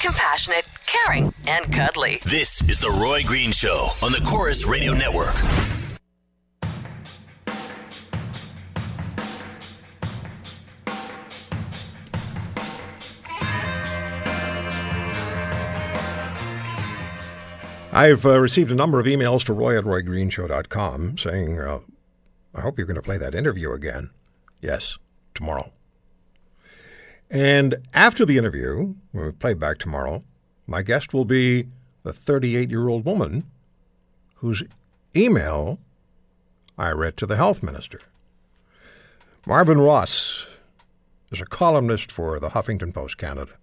Compassionate, caring, and cuddly. This is The Roy Green Show on the Chorus Radio Network. I've received a number of emails to Roy at RoyGreenShow.com saying, I hope you're going to play that interview again. Yes, tomorrow. And after the interview, when we play back tomorrow, my guest will be the 38-year-old woman whose email I read to the health minister. Marvin Ross is a columnist for the Huffington Post Canada.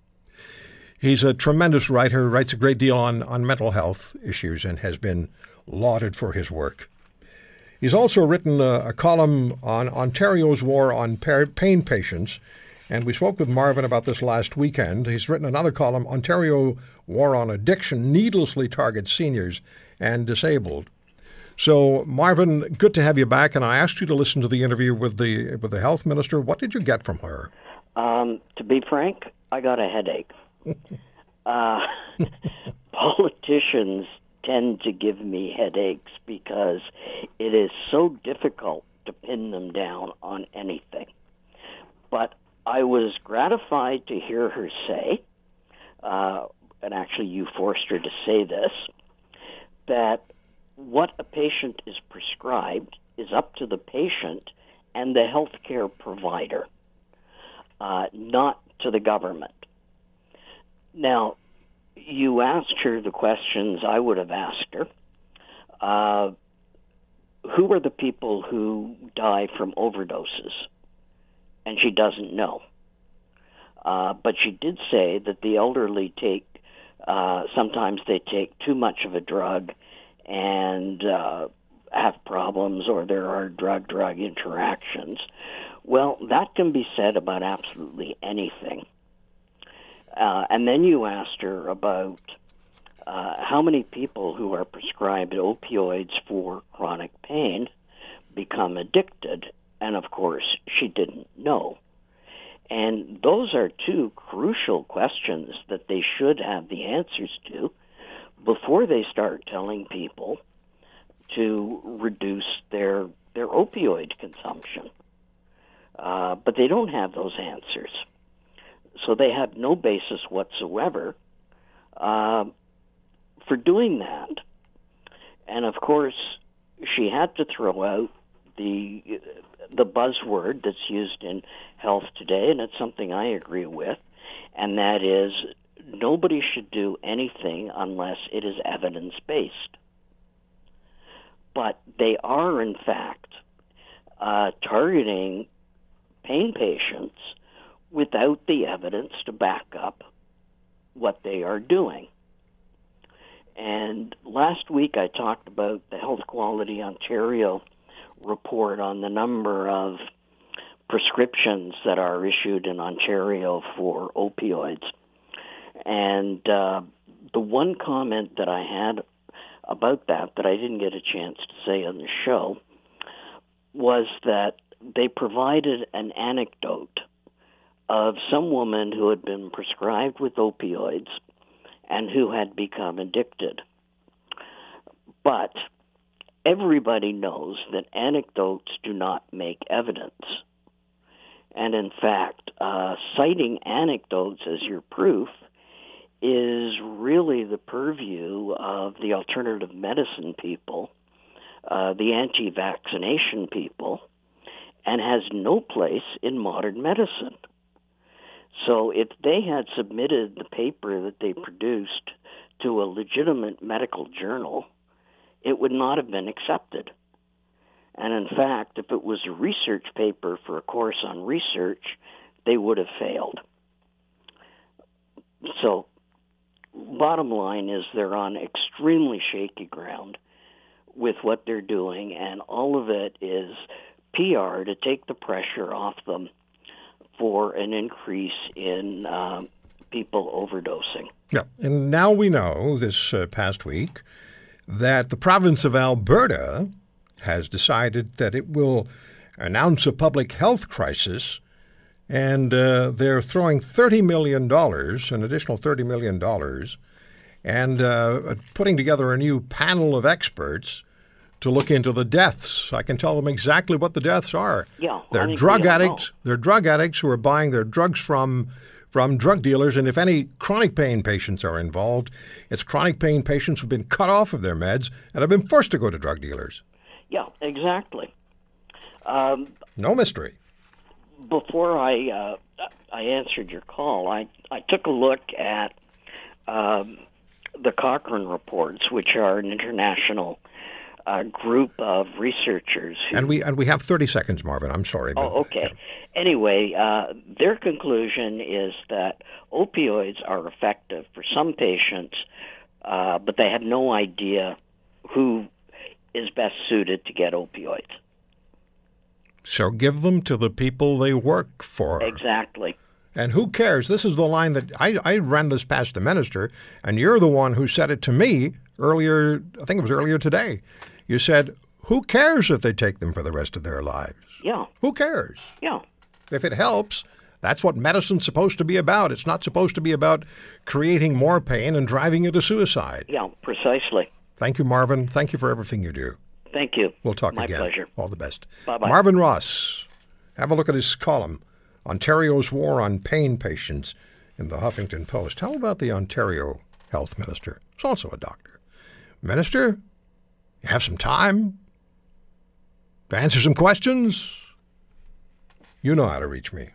He's a tremendous writer, writes a great deal on mental health issues, and has been lauded for his work. He's also written a column on Ontario's war on pain patients, and we spoke with Marvin about this last weekend. He's written another column, Ontario War on Addiction Needlessly Targets Seniors and Disabled. So, Marvin, good to have you back. And I asked you to listen to the interview with the health minister. What did you get from her? To be frank, I got a headache. Politicians tend to give me headaches because it is so difficult to pin them down on anything. But I was gratified to hear her say, and actually you forced her to say this, that what a patient is prescribed is up to the patient and the healthcare provider, not to the government. Now, you asked her the questions I would have asked her. Who are the people who die from overdoses? And she doesn't know. But she did say that the elderly take, sometimes they take too much of a drug and have problems, or there are drug-drug interactions. Well, that can be said about absolutely anything. And then you asked her about how many people who are prescribed opioids for chronic pain become addicted. And, of course, she didn't know. And those are two crucial questions that they should have the answers to before they start telling people to reduce their opioid consumption. But they don't have those answers. So they have no basis whatsoever for doing that. And, of course, she had to throw out the buzzword that's used in health today, and it's something I agree with, and that is nobody should do anything unless it is evidence-based. But they are, in fact, targeting pain patients without the evidence to back up what they are doing. And last week I talked about the Health Quality Ontario report on the number of prescriptions that are issued in Ontario for opioids. And the one comment that I had about that I didn't get a chance to say on the show was that they provided an anecdote of some woman who had been prescribed with opioids and who had become addicted. But everybody knows that anecdotes do not make evidence. And in fact, citing anecdotes as your proof is really the purview of the alternative medicine people, the anti-vaccination people, and has no place in modern medicine. So if they had submitted the paper that they produced to a legitimate medical journal, it would not have been accepted. And in fact, if it was a research paper for a course on research, they would have failed. So bottom line is they're on extremely shaky ground with what they're doing, and all of it is PR to take the pressure off them for an increase in people overdosing. Yeah, and now we know this past week that the province of Alberta has decided that it will announce a public health crisis, and they're throwing $30 million, an additional $30 million, and putting together a new panel of experts to look into the deaths. I can tell them exactly what the deaths are. Yeah, they're drug addicts. They're drug addicts who are buying their drugs from drug dealers, and if any chronic pain patients are involved, it's chronic pain patients who've been cut off of their meds and have been forced to go to drug dealers. Yeah, exactly. No mystery. Before I answered your call, I took a look at the Cochrane reports, which are an international group of researchers. And we have 30 seconds, Marvin. I'm sorry. But, okay. Yeah. Anyway, their conclusion is that opioids are effective for some patients, but they have no idea who is best suited to get opioids. So give them to the people they work for. Exactly. And who cares? This is the line that I ran this past the minister, and you're the one who said it to me earlier. I think it was earlier today. You said, who cares if they take them for the rest of their lives? Yeah. Who cares? Yeah. If it helps, that's what medicine's supposed to be about. It's not supposed to be about creating more pain and driving you to suicide. Yeah, precisely. Thank you, Marvin. Thank you for everything you do. Thank you. We'll talk again. My pleasure. All the best. Bye-bye. Marvin Ross. Have a look at his column, Ontario's War on Pain Patients, in the Huffington Post. How about the Ontario Health Minister? He's also a doctor. Minister, you have some time to answer some questions? You know how to reach me.